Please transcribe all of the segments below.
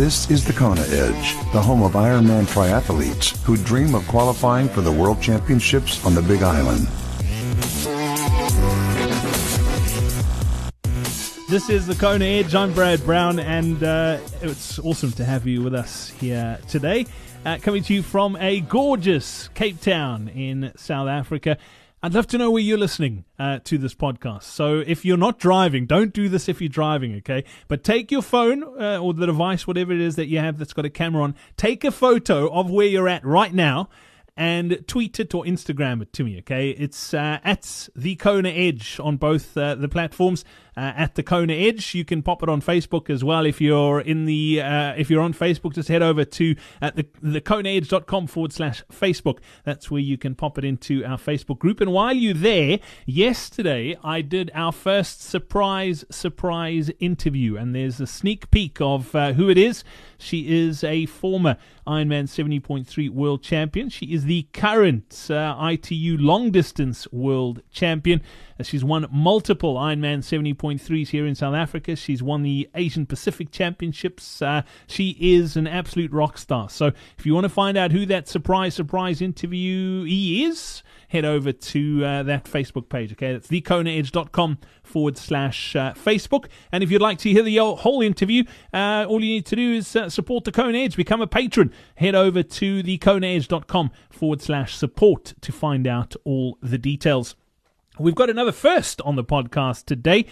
This is the Kona Edge, the home of Ironman triathletes who dream of qualifying for the World Championships on the Big Island. This is the Kona Edge. I'm Brad Brown, and it's awesome to have you with us here today. Coming to you from a gorgeous Cape Town in South Africa. I'd love to know where you're listening to this podcast. So if you're not driving, don't do this if you're driving, okay? But take your phone or the device, whatever it is that you have that's got a camera on, take a photo of where you're at right now and tweet it or Instagram it to me, okay? It's at The Kona Edge on both the platforms. At The Kona Edge, you can pop it on Facebook as well. If you're in the if you're on Facebook, just head over to thekonaedge.com/Facebook. That's where you can pop it into our Facebook group. And while you're there, yesterday I did our first surprise interview, and there's a sneak peek of who it is. She is a former Ironman 70.3 world champion. She is the current ITU long distance world champion. She's won multiple Ironman 70.3s here in South Africa. She's won the Asian Pacific Championships. She is an absolute rock star. So if you want to find out who that surprise interviewee is, head over to that Facebook page. Okay, that's thekonaedge.com/Facebook. And if you'd like to hear the whole interview, all you need to do is support the Kona Edge. Become a patron. Head over to thekonaedge.com/support to find out all the details. We've got another first on the podcast today.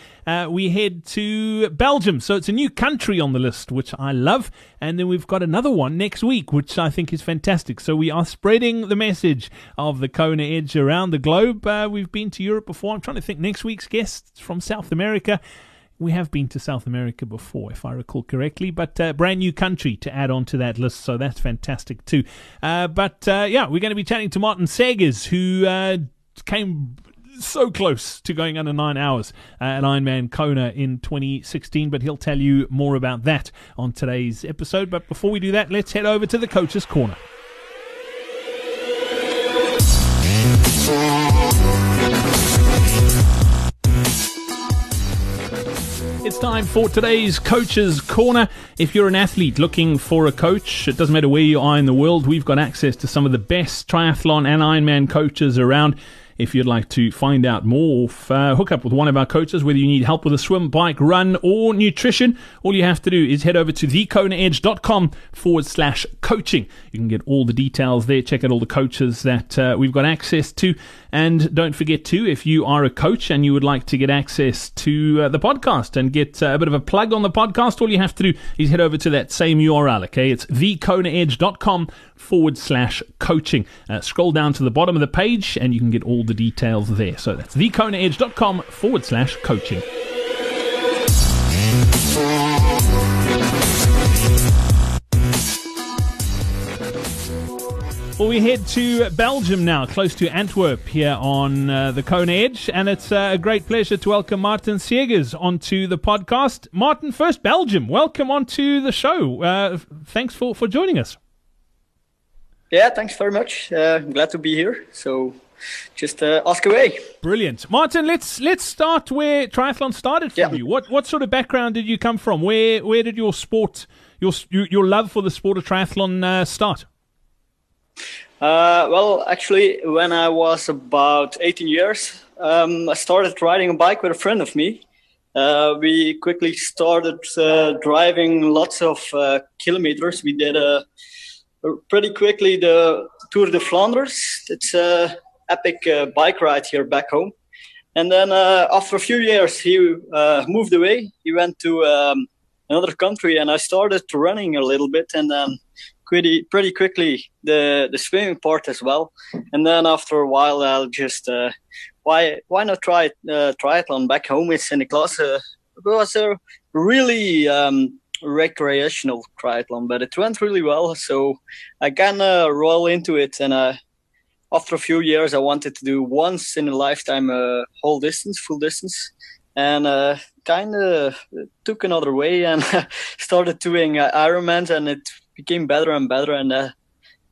We head to Belgium. So it's a new country on the list, which I love. And then we've got another one next week, which I think is fantastic. So we are spreading the message of the Kona Edge around the globe. We've been to Europe before. I'm trying to think next week's guest from South America. We have been to South America before, if I recall correctly, but a brand new country to add on to that list, so that's fantastic too. But we're going to be chatting to Maarten Seghers, who came so close to going under 9 hours at Ironman Kona in 2016, but he'll tell you more about that on today's episode. But before we do that, let's head over to the Coach's Corner. It's time for today's Coach's Corner. If you're an athlete looking for a coach, it doesn't matter where you are in the world, we've got access to some of the best triathlon and Ironman coaches around. If you'd like to find out more, hook up with one of our coaches, whether you need help with a swim, bike, run, or nutrition, all you have to do is head over to thekonaedge.com/coaching. You can get all the details there. Check out all the coaches that we've got access to. And don't forget, too, if you are a coach and you would like to get access to the podcast and get a bit of a plug on the podcast, all you have to do is head over to that same URL, okay? It's thekonaedge.com/coaching. Scroll down to the bottom of the page and you can get all the details there. So that's thekonaedge.com/coaching. Well, we head to Belgium now, close to Antwerp here on the Kona Edge, and it's a great pleasure to welcome Maarten Seghers onto the podcast. Maarten, first, Belgium, welcome onto the show. Thanks for joining us. Yeah, thanks very much. I'm glad to be here. So just ask away. Brilliant. Maarten, let's start where triathlon started for you. What sort of background did you come from? Where did your sport, your love for the sport of triathlon start? Well, actually, when I was about 18 years, I started riding a bike with a friend of me. We quickly started driving lots of kilometers. We did pretty quickly the Tour de Flanders. It's an epic bike ride here back home. And then after a few years, he moved away. He went to another country, and I started running a little bit, and then pretty quickly the swimming part as well. And then after a while, I'll just why not try triathlon back home? It's in the class. It was a really recreational triathlon, but it went really well, so I kind of roll into it. And after a few years, I wanted to do once in a lifetime full distance, and kind of took another way and started doing Ironman, and it became better and better, and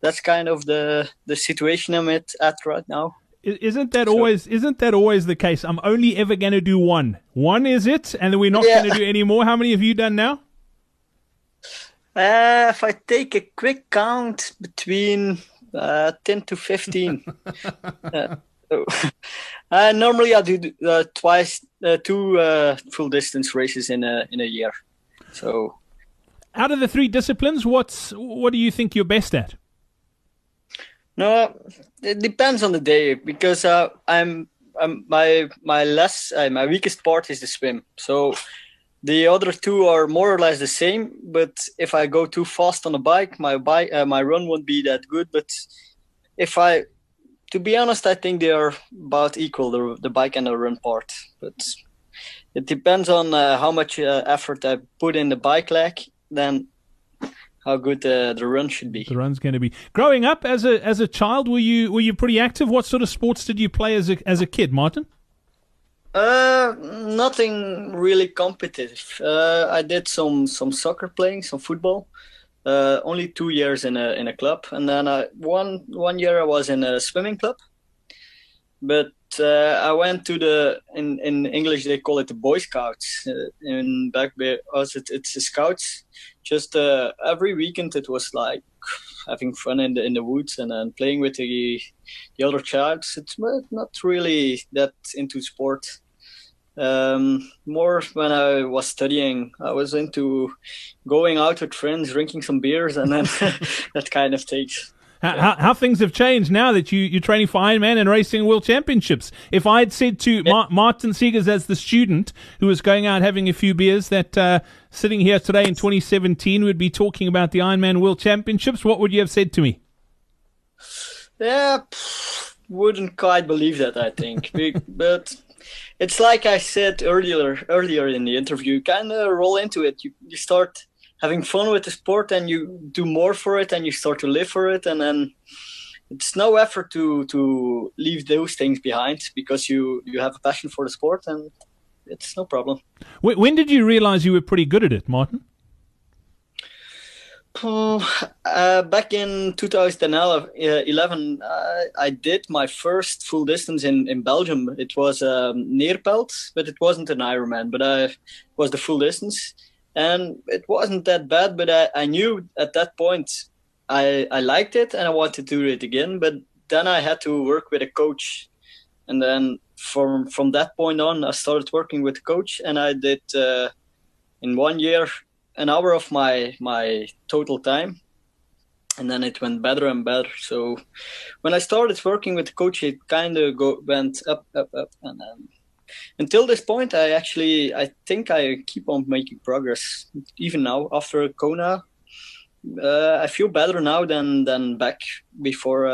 that's kind of the situation I'm at right now. Isn't that always the case? I'm only ever going to do one. One is it, and then we're not going to do any more. How many have you done now? If I take a quick count, between 10 to 15. Normally I do two full distance races in a year. So, out of the three disciplines, what do you think you're best at? No, it depends on the day, because my weakest part is the swim. So the other two are more or less the same. But if I go too fast on a bike, my run won't be that good. But to be honest, I think they are about equal, the bike and the run part. But it depends on how much effort I put in the bike leg, then how good the run should be. The run's going to be. Growing up as a child, were you pretty active? What sort of sports did you play as a kid, Maarten? Nothing really competitive. I did some soccer playing, some football. Only 2 years in a club, and then one year I was in a swimming club. But I went to in English they call it the Boy Scouts. In back by us it's the Scouts. Just every weekend it was like having fun in the woods and then playing with the other childs. It's not really that into sport. More when I was studying, I was into going out with friends, drinking some beers, and then that kind of takes. How things have changed now that you're training for Ironman and racing World Championships. If I had said to Maarten Seghers as the student who was going out having a few beers that sitting here today in 2017 we'd be talking about the Ironman World Championships, what would you have said to me? Yeah, wouldn't quite believe that, I think. But it's like I said earlier in the interview, you kind of roll into it. You start having fun with the sport and you do more for it and you start to live for it. And then it's no effort to leave those things behind because you have a passion for the sport and it's no problem. When did you realize you were pretty good at it, Maarten? Back in 2011, I did my first full distance in Belgium. It was Neerpelt, but it wasn't an Ironman, but it was the full distance. And it wasn't that bad, but I knew at that point I liked it and I wanted to do it again. But then I had to work with a coach. And then from that point on, I started working with a coach, and I did in 1 year an hour of my total time, and then it went better and better. So when I started working with the coach, it kind of went up, and until this point, I think I keep on making progress. Even now, after Kona, I feel better now than back before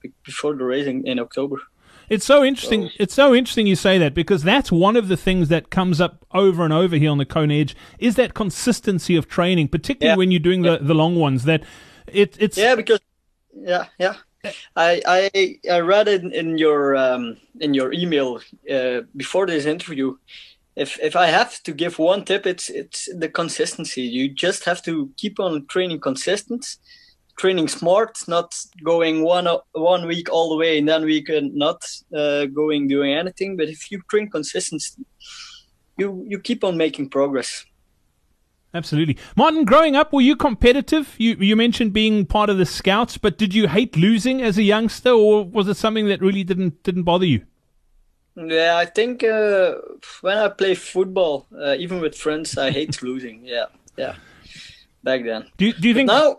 the racing in October. It's so interesting. Oh. It's so interesting you say that, because that's one of the things that comes up over and over here on the Kona Edge is that consistency of training, particularly when you're doing the long ones. That it's because I read it in your email before this interview. If I have to give one tip, it's the consistency. You just have to keep on training consistent. Training smart, not going one week all the way and then we can not doing anything. But if you train consistency, you keep on making progress. Absolutely. Maarten, growing up, were you competitive? You mentioned being part of the Scouts, but did you hate losing as a youngster, or was it something that really didn't bother you? Yeah, I think when I play football, even with friends, I hate losing. Yeah, back then. Do you think now?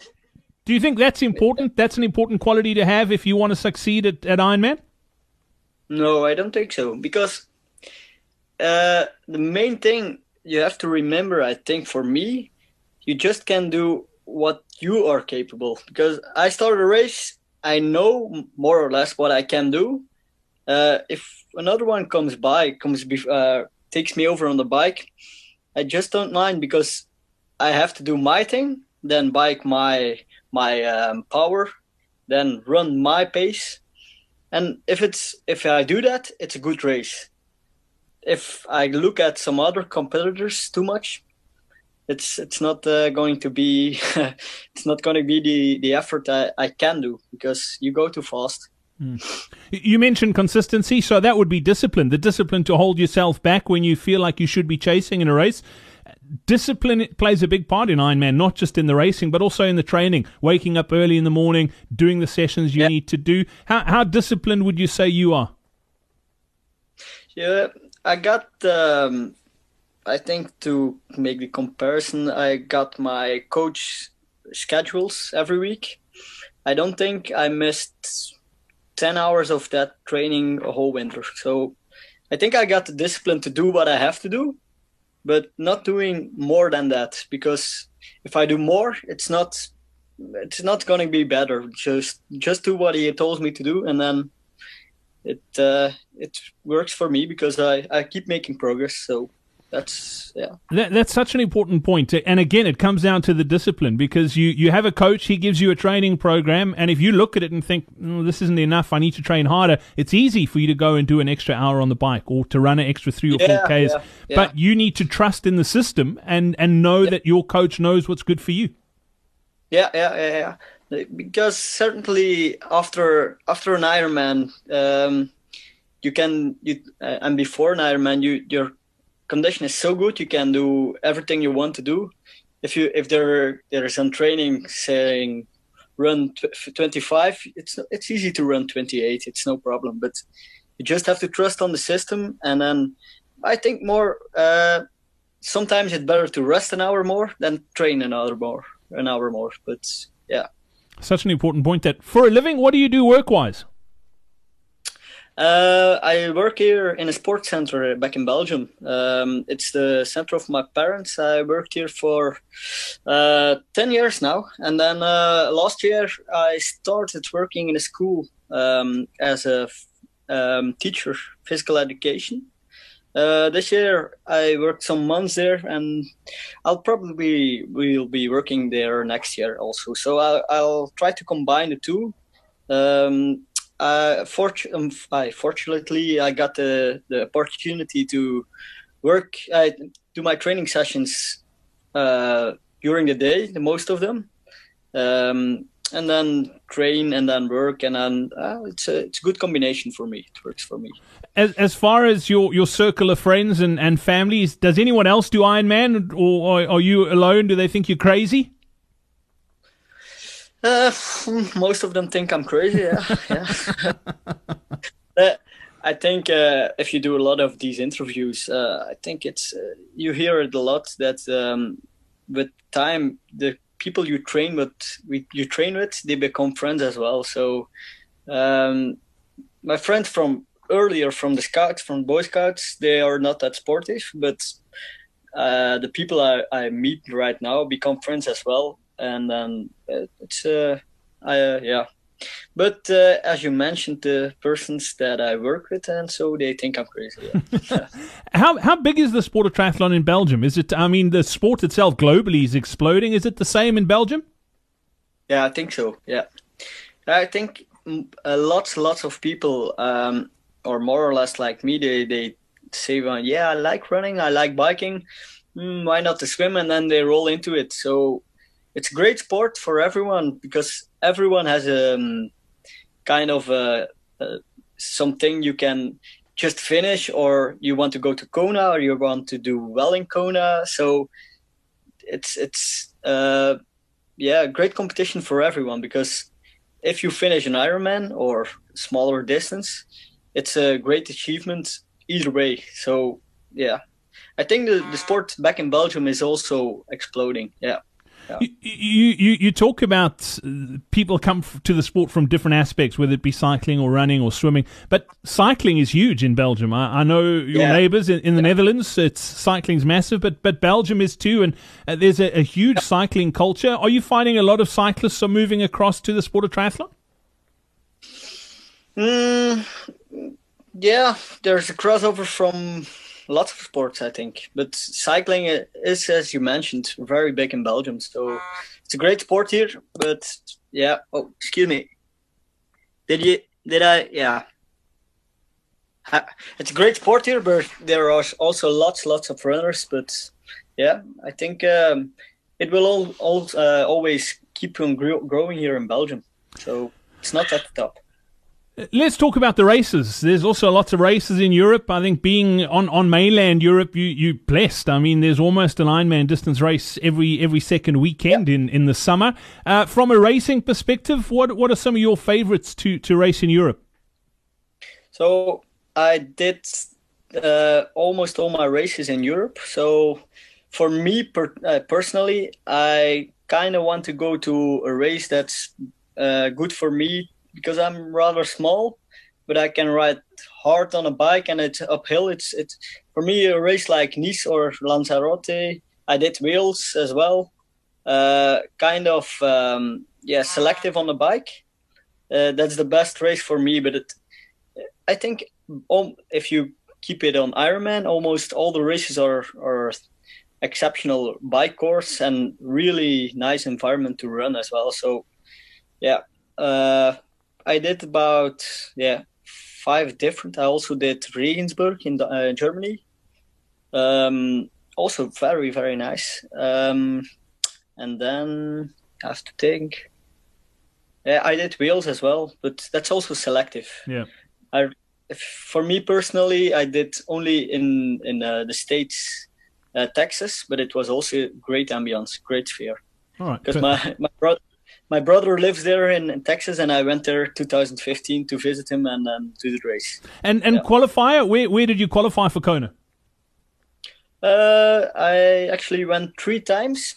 Do you think that's important? That's an important quality to have if you want to succeed at Ironman? No, I don't think so. Because the main thing you have to remember, I think, for me, you just can do what you are capable. Because I start a race, I know more or less what I can do. If another one takes me over on the bike, I just don't mind, because I have to do my thing, then bike my power, then run my pace. And if I do that, it's a good race. If I look at some other competitors too much, it's not going to be it's not going to be the effort I can do, because you go too fast. You mentioned consistency, so that would be discipline, the discipline to hold yourself back when you feel like you should be chasing in a race. discipline plays a big part in Ironman, not just in the racing, but also in the training, waking up early in the morning, doing the sessions you need to do. How disciplined would you say you are? Yeah, I got, I think to make the comparison, I got my coach schedules every week. I don't think I missed 10 hours of that training a whole winter. So I think I got the discipline to do what I have to do, but not doing more than that, because if I do more, it's not going to be better. Just do what he told me to do, and then it works for me because I keep making progress. So that's such an important point. And again, it comes down to the discipline, because you have a coach, he gives you a training program, and if you look at it and think, this isn't enough, I need to train harder, it's easy for you to go and do an extra hour on the bike or to run an extra 3 or 4 Ks. Yeah. But you need to trust in the system and know that your coach knows what's good for you. Yeah. Because certainly after an Ironman, and before an Ironman, your condition is so good, you can do everything you want to do. If there is some training saying run 25, it's easy to run 28. It's no problem. But you just have to trust on the system. And then I think sometimes it's better to rest an hour more than train an hour more. But yeah, such an important point. That for a living, what do you do work wise? I work here in a sports center back in Belgium. It's the center of my parents. I worked here for 10 years now. And then last year I started working in a school as a teacher, physical education. This year I worked some months there, and I'll probably be working there next year also. So I'll try to combine the two. Fortunately, I got the opportunity to work. I do my training sessions during the day, the most of them, and then train and then work, and then it's a good combination for me. It works for me. As far as your circle of friends and families, does anyone else do Ironman, or are you alone? Do they think you're crazy? Most of them think I'm crazy. I think if you do a lot of these interviews, I think it's you hear it a lot that with time the people you train with they become friends as well. So my friends from earlier from the Scouts, from Boy Scouts, they are not that sportive, but the people I meet right now become friends as well. And then as you mentioned, the persons that I work with, and so they think I'm crazy. Yeah. How big is the sport of triathlon in Belgium? Is it? I mean, the sport itself globally is exploding. Is it the same in Belgium? Yeah, I think so. Yeah, I think lots of people are more or less like me. They say, well, yeah, I like running, I like biking. Why not to swim? And then they roll into it. So it's a great sport for everyone, because everyone has something you can just finish, or you want to go to Kona, or you want to do well in Kona. So it's great competition for everyone, because if you finish an Ironman or smaller distance, it's a great achievement either way. So yeah, I think the sport back in Belgium is also exploding. Yeah. Yeah. You talk about people come to the sport from different aspects, whether it be cycling or running or swimming. But cycling is huge in Belgium. I know your neighbours in the Netherlands, cycling's massive, but Belgium is too. And there's a huge cycling culture. Are you finding a lot of cyclists are moving across to the sport of triathlon? Yeah, there's a crossover from lots of sports, I think, but cycling is, as you mentioned, very big in Belgium. So it's a great sport here. But yeah, oh, excuse me. It's a great sport here, but there are also lots of runners. But yeah, I think it will always keep on growing here in Belgium. So it's not at the top. Let's talk about the races. There's also lots of races in Europe. I think being on mainland Europe, you're blessed. I mean, there's almost an Ironman distance race every second weekend in the summer. From a racing perspective, what are some of your favorites to race in Europe? So I did almost all my races in Europe. So for me personally, I kind of want to go to a race that's good for me, because I'm rather small, but I can ride hard on a bike, and it's uphill. It's for me a race like Nice or Lanzarote. I did Wales as well. Selective on the bike. That's the best race for me. But I think if you keep it on Ironman, almost all the races are exceptional bike course and really nice environment to run as well. So, yeah. I did about 5 different. I also did Regensburg in Germany. Also very, very nice. And then I have to think. Yeah, I did Wales as well, but that's also selective. Yeah. For me personally, I did only in the States, Texas, but it was also great ambience, great sphere. All right. Because my brother. My brother lives there in Texas, and I went there 2015 to visit him and do the race. And qualifier, where did you qualify for Kona? I actually went 3 times.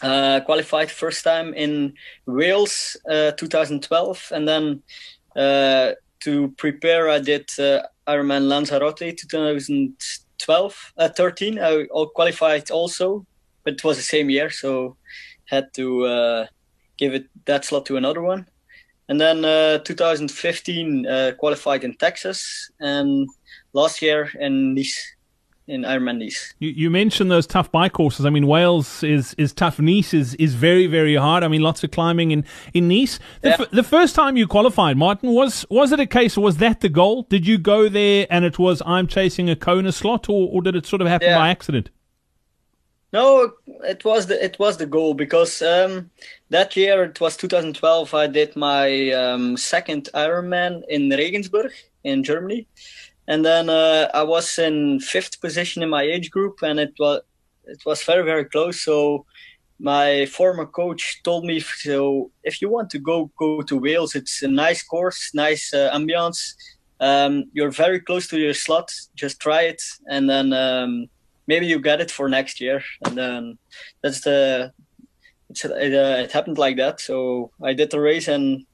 Qualified first time in Wales 2012, and then to prepare I did Ironman Lanzarote 2012. 13 I qualified also, but it was the same year, so had to give it that slot to another one. And then 2015 qualified in Texas, and last year in Nice, in Ironman Nice. You mentioned those tough bike courses. I mean, Wales is tough. Nice is very, very hard. I mean, lots of climbing in Nice. The first time you qualified, Maarten, was it a case, was that the goal? Did you go there and it was, I'm chasing a Kona slot, or did it sort of happen by accident? No, it was the goal, because that year, it was 2012, I did my second Ironman in Regensburg in Germany, and then I was in 5th position in my age group, and it was very, very close. So my former coach told me, so if you want to go to Wales, it's a nice course, nice ambiance. You're very close to your slot. Just try it, and then. Maybe you get it for next year, and then that's it happened like that. So I did the race and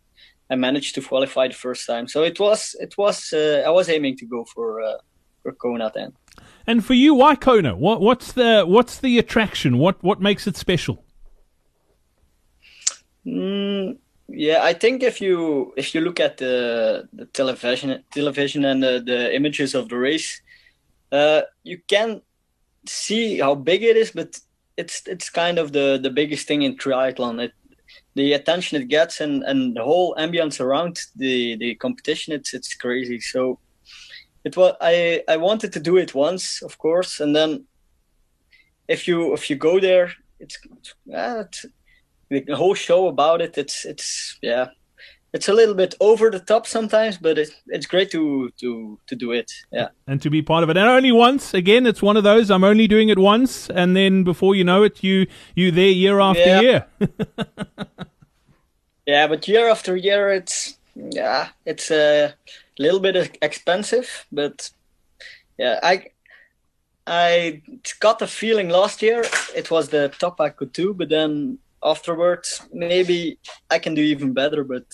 I managed to qualify the first time. So it was I was aiming to go for Kona then. And for you, why Kona? What's the attraction? What makes it special? I think if you look at the television and the images of the race, you can see how big it is, but it's kind of the biggest thing in triathlon. The attention it gets and the whole ambience around the competition, it's crazy. So I wanted to do it once, of course, and then if you go there, it's the whole show about it. It's a little bit over the top sometimes, but it's great to do it, and to be part of it. And only once. Again, it's one of those. I'm only doing it once, and then before you know it, you there year after year. Yeah, but year after year, it's a little bit expensive, but I got the feeling last year it was the top I could do, but then afterwards maybe I can do even better, but.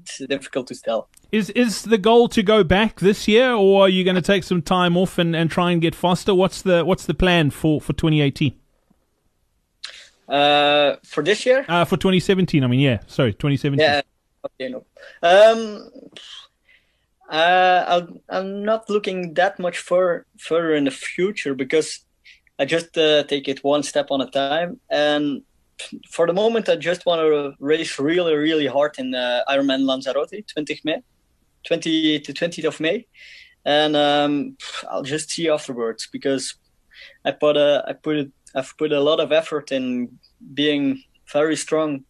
It's difficult to tell. Is the goal to go back this year, or are you going to take some time off and try and get faster? What's the plan for 2018? For this year? For 2017. I mean, 2017. Yeah. Okay. No. I'm not looking that much further in the future, because I just take it one step at a time. And for the moment, I just want to race really, really hard in Ironman Lanzarote, 20th of May, and I'll just see afterwards, because I've put a lot of effort in being very strong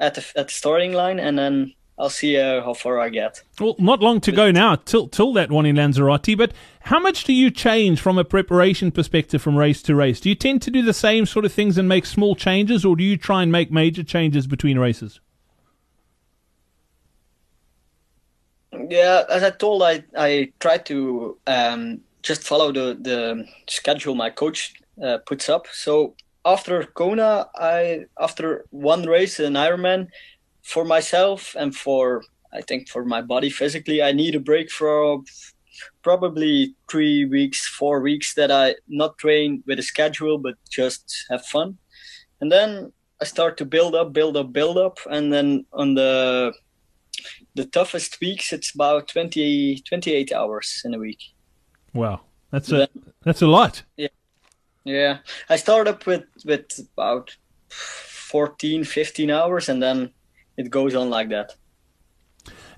at the starting line, and then I'll see how far I get. Well, not long to go now till that one in Lanzarote, but how much do you change from a preparation perspective from race to race? Do you tend to do the same sort of things and make small changes, or do you try and make major changes between races? Yeah, as I told, I try to just follow the schedule my coach puts up. So after Kona, after one race, an Ironman, for myself and for my body physically, I need a break for probably 3 weeks, 4 weeks that I not train with a schedule, but just have fun. And then I start to build up. And then on the toughest weeks, it's about 28 hours in a week. Wow. That's a lot. Yeah. Yeah. I start up with about 14, 15 hours, and then it goes on like that.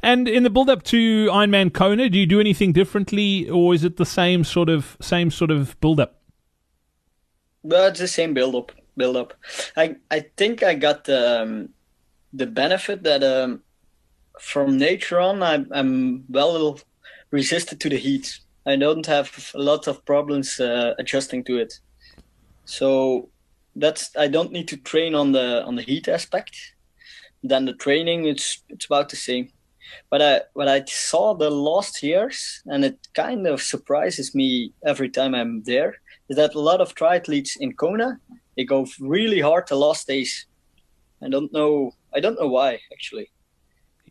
And in the build-up to Ironman Kona, do you do anything differently, or is it the same sort of build-up? Well, it's the same build-up. I think I got the benefit that from nature on, I'm well resistant to the heat. I don't have a lot of problems adjusting to it. So I don't need to train on the heat aspect. Than the training, it's about the same. But what I saw the last years, and it kind of surprises me every time I'm there, is that a lot of triathletes in Kona, they go really hard the last days. I don't know why, actually.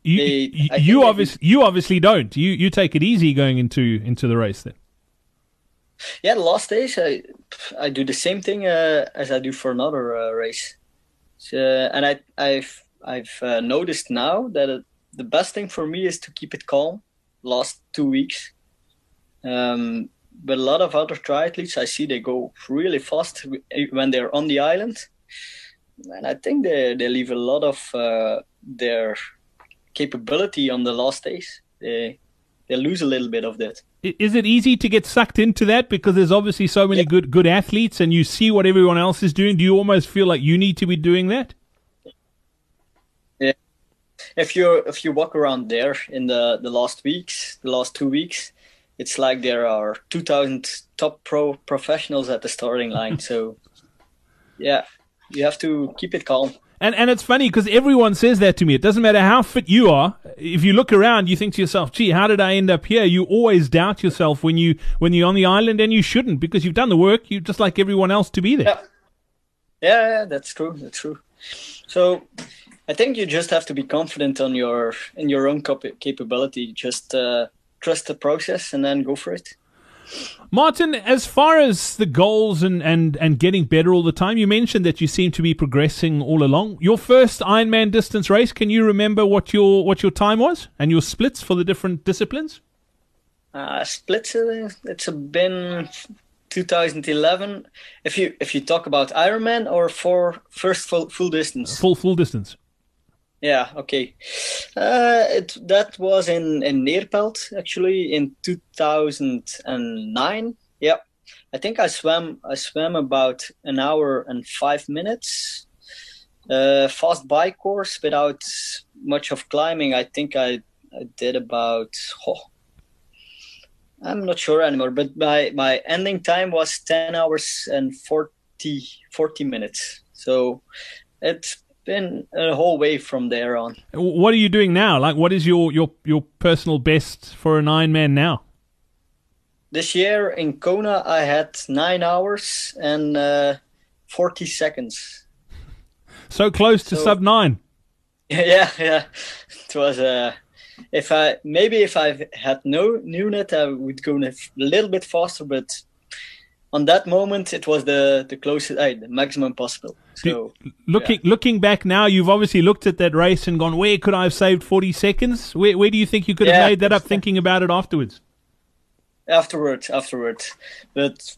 You obviously don't. You take it easy going into the race then. Yeah, the last days I do the same thing as I do for another race, and I've noticed now that the best thing for me is to keep it calm last 2 weeks. But a lot of other triathletes I see, they go really fast when they're on the island. And I think they leave a lot of their capability on the last days. They lose a little bit of that. Is it easy to get sucked into that? Because there's obviously so many good athletes and you see what everyone else is doing. Do you almost feel like you need to be doing that? If you walk around there in the last 2 weeks, it's like there are 2,000 top professionals at the starting line. So, yeah, you have to keep it calm. And it's funny because everyone says that to me. It doesn't matter how fit you are. If you look around, you think to yourself, gee, how did I end up here? You always doubt yourself when you're on the island, and you shouldn't, because you've done the work. You're just like everyone else to be there. Yeah, that's true. That's true. So I think you just have to be confident in your own capability. Just trust the process and then go for it. Maarten, as far as the goals and getting better all the time, you mentioned that you seem to be progressing all along. Your first Ironman distance race, can you remember what your time was and your splits for the different disciplines? Splits, it's been 2011. If you talk about Ironman or for first full distance. Full distance. Yeah, okay. That was in Neerpelt, actually, in 2009. Yeah, I think I swam about an hour and 5 minutes. Fast bike course without much of climbing. I think I did about, I'm not sure anymore, but my ending time was 10 hours and 40 minutes. So it's been a whole way from there on. What are you doing now? Like, what is your personal best for an Ironman now? This year in Kona, I had 9 hours and 40 seconds. So close to sub 9. Yeah. It was If I had no unit, I would go a little bit faster. But on that moment, it was the closest, the maximum possible. So looking back now, you've obviously looked at that race and gone, where could I have saved 40 seconds? Where do you think you could have made that up? Thinking about it afterwards. Afterwards, but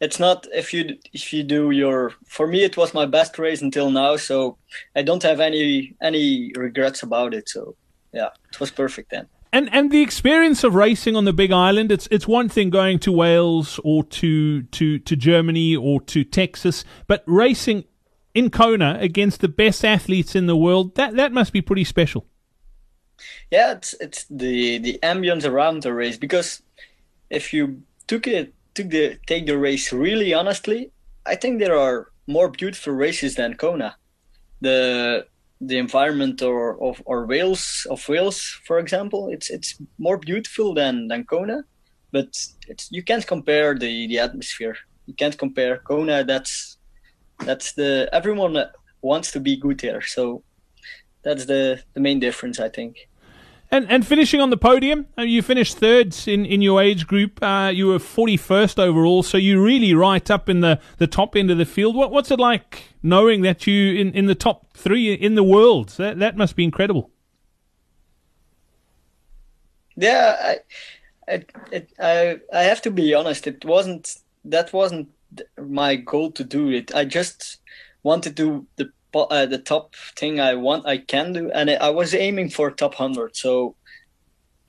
it's not. If you do your, for me, it was my best race until now. So I don't have any regrets about it. So. Yeah, it was perfect then. And the experience of racing on the Big Island, it's one thing going to Wales or to Germany or to Texas, but racing in Kona against the best athletes in the world, that must be pretty special. Yeah, it's the ambience around the race, because if you take the race really honestly, I think there are more beautiful races than Kona. The environment of Wales, for example, it's more beautiful than Kona, but you can't compare the atmosphere. You can't compare Kona. That's the everyone wants to be good here, so that's the main difference, I think. And finishing on the podium, you finished third in your age group. You were 41st overall, so you're really right up in the top end of the field. What's it like knowing that you in the top three in the world? That must be incredible. Yeah, I have to be honest. That wasn't my goal to do it. I just wanted to do the top thing I can do, and I was aiming for top 100, so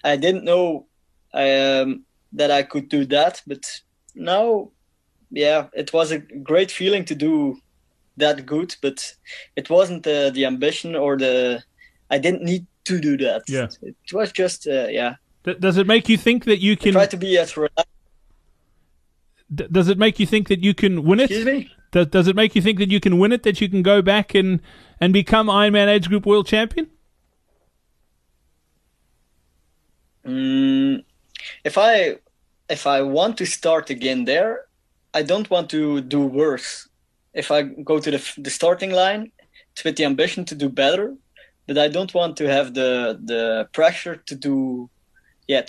I didn't know that I could do that, but now, yeah, it was a great feeling to do that good, but it wasn't the ambition, or I didn't need to do that. Yeah. It was just, yeah. Does it make you think that you can... I try to be as relaxed. Does it make you think that you can win it? Excuse me? Does it make you think that you can win it, that you can go back and become Ironman Age Group World Champion? If I want to start again there, I don't want to do worse. If I go to the starting line, it's with the ambition to do better, but I don't want to have the pressure to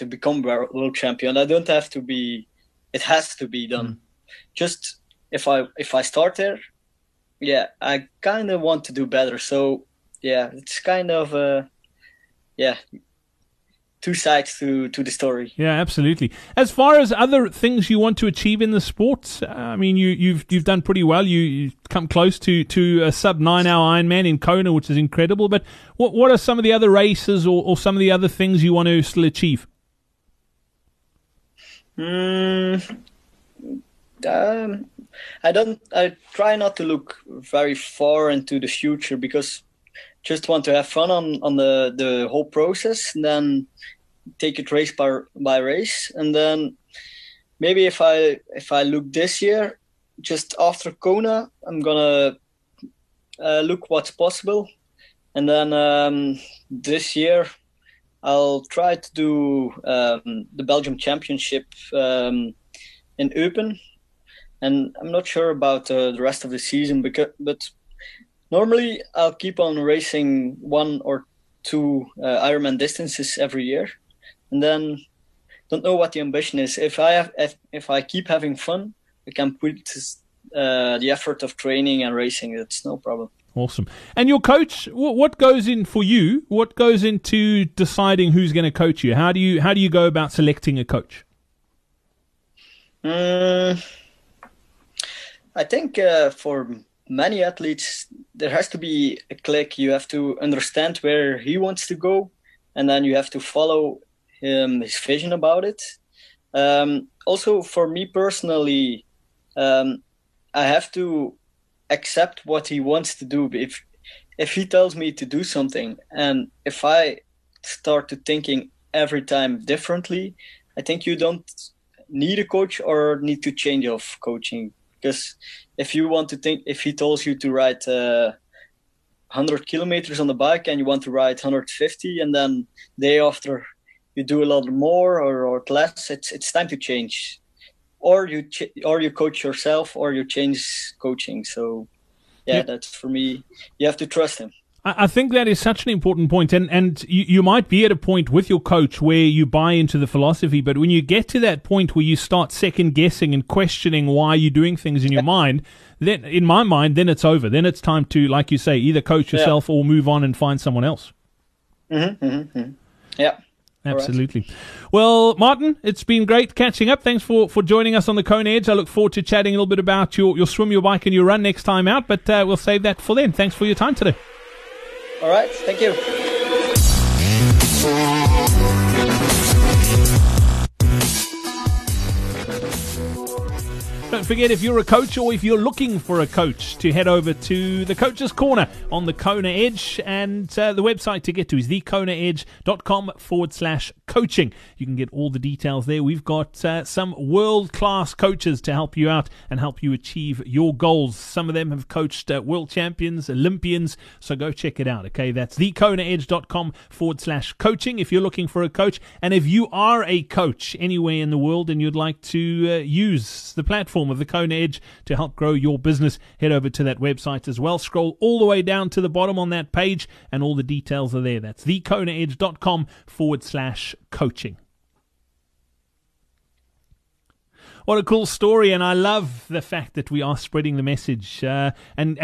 become world champion. I don't have to be. It has to be done. Just. If I start there, yeah, I kind of want to do better. So, yeah, it's kind of, two sides to the story. Yeah, absolutely. As far as other things you want to achieve in the sport, I mean, you've done pretty well. You've come close to a sub-9-hour Ironman in Kona, which is incredible. But what are some of the other races or some of the other things you want to still achieve? I try not to look very far into the future, because just want to have fun on the whole process, and then take it race by race. And then maybe if I look this year, just after Kona, I'm gonna look what's possible. And then this year I'll try to do the Belgium Championship in Eupen. And I'm not sure about the rest of the season, but normally I'll keep on racing one or two Ironman distances every year, and then don't know what the ambition is. If I keep having fun, I can put the effort of training and racing. It's no problem. Awesome. And your coach, what goes in for you? What goes into deciding who's going to coach you? How do you go about selecting a coach? I think for many athletes, there has to be a click. You have to understand where he wants to go, and then you have to follow his vision about it. Also, for me personally, I have to accept what he wants to do. If he tells me to do something, and if I start to thinking every time differently, I think you don't need a coach or need to change of coaching. Because if he tells you to ride 100 kilometers on the bike and you want to ride 150, and then day after you do a lot more or less, it's time to change, or you coach yourself, or you change coaching. So, yeah, that's for me. You have to trust him. I think that is such an important point, and you might be at a point with your coach where you buy into the philosophy, but when you get to that point where you start second-guessing and questioning why you're doing things in your mind, then in my mind, then it's over. Then it's time to, like you say, either coach yourself or move on and find someone else. Mm-hmm, mm-hmm. Yeah. Absolutely. Right. Well, Maarten, it's been great catching up. Thanks for joining us on the Kona Edge. I look forward to chatting a little bit about your swim, your bike, and your run next time out, but we'll save that for then. Thanks for your time today. All right, thank you. Don't forget, if you're a coach or if you're looking for a coach, to head over to the Coach's Corner on the Kona Edge. And the website to get to is thekonaedge.com/coaching. You can get all the details there. We've got some world-class coaches to help you out and help you achieve your goals. Some of them have coached world champions, Olympians, so go check it out, okay? That's thekonaedge.com/coaching if you're looking for a coach. And if you are a coach anywhere in the world and you'd like to use the platform of the Kona Edge to help grow your business, head over to that website as well. Scroll all the way down to the bottom on that page and all the details are there. That's thekonaedge.com/coaching. What a cool story, and I love the fact that we are spreading the message and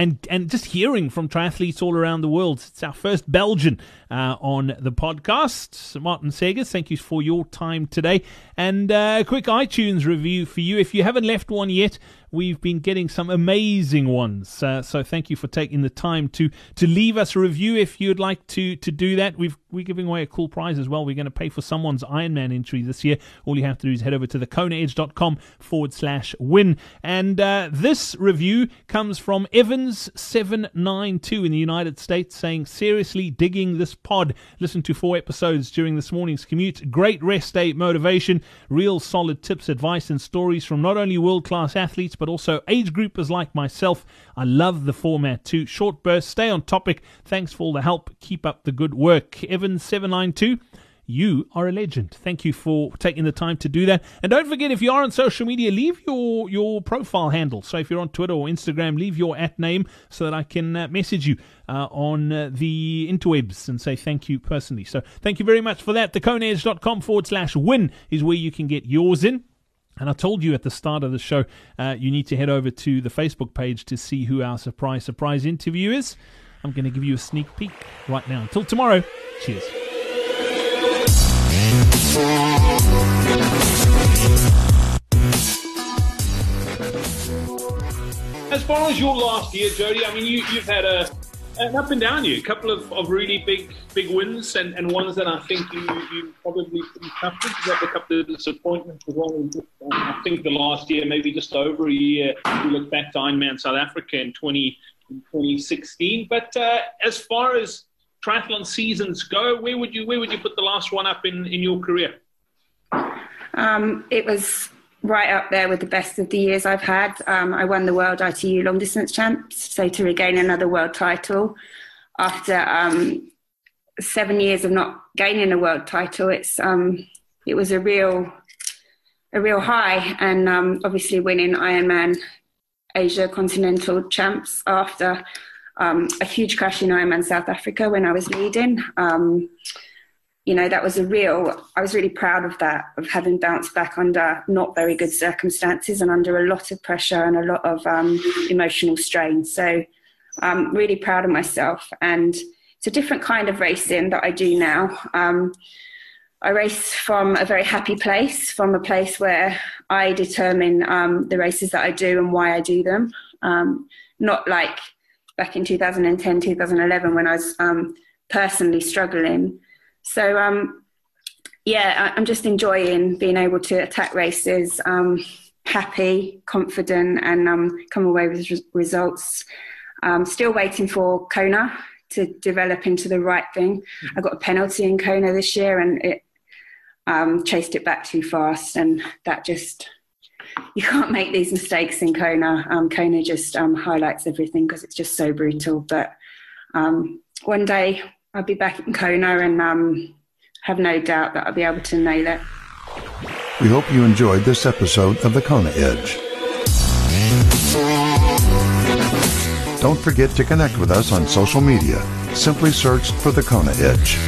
just hearing from triathletes all around the world. It's our first Belgian on the podcast. Maarten Seghers, thank you for your time today. And a quick iTunes review for you. If you haven't left one yet, we've been getting some amazing ones. So thank you for taking the time to leave us a review if you'd like to do that. We're giving away a cool prize as well. We're going to pay for someone's Ironman entry this year. All you have to do is head over to thekonaedge.com/win. And this review comes from Evans792 in the United States, saying, seriously digging this pod. Listen to 4 episodes during this morning's commute. Great rest day motivation. Real solid tips, advice, and stories from not only world-class athletes, but also age groupers like myself. I love the format too. Short bursts, stay on topic. Thanks for all the help. Keep up the good work. Evan792, you are a legend. Thank you for taking the time to do that. And don't forget, if you are on social media, leave your profile handle. So if you're on Twitter or Instagram, leave your @name so that I can message you on the interwebs and say thank you personally. So thank you very much for that. thekonaedge.com/win is where you can get yours in. And I told you at the start of the show, you need to head over to the Facebook page to see who our surprise interview is. I'm going to give you a sneak peek right now. Until tomorrow, cheers. As far as your last year, Jody, I mean, you've had an up and down year, a couple of really big wins and ones that I think you probably couldn't comfortable. You had a couple of disappointments as well. I think the last year, maybe just over a year, we look back to Ironman South Africa in 2016. But as far as triathlon seasons go, where would you put the last one up in your career? It was right up there with the best of the years I've had. I won the World ITU Long Distance Champs, so to regain another world title after 7 years of not gaining a world title, it was a real high. And obviously winning Ironman Asia Continental Champs after a huge crash in Ironman South Africa when I was leading. You know, that was I was really proud of that, of having bounced back under not very good circumstances and under a lot of pressure and a lot of emotional strain. So I'm really proud of myself. And it's a different kind of racing that I do now. I race from a very happy place, from a place where I determine the races that I do and why I do them. Not like back in 2010, 2011 when I was personally struggling. So, I'm just enjoying being able to attack races, happy, confident, and come away with results. Still waiting for Kona to develop into the right thing. I got a penalty in Kona this year and it chased it back too fast. And that you can't make these mistakes in Kona. Kona just highlights everything because it's just so brutal. But one day I'll be back in Kona and have no doubt that I'll be able to nail it. We hope you enjoyed this episode of The Kona Edge. Don't forget to connect with us on social media. Simply search for The Kona Edge.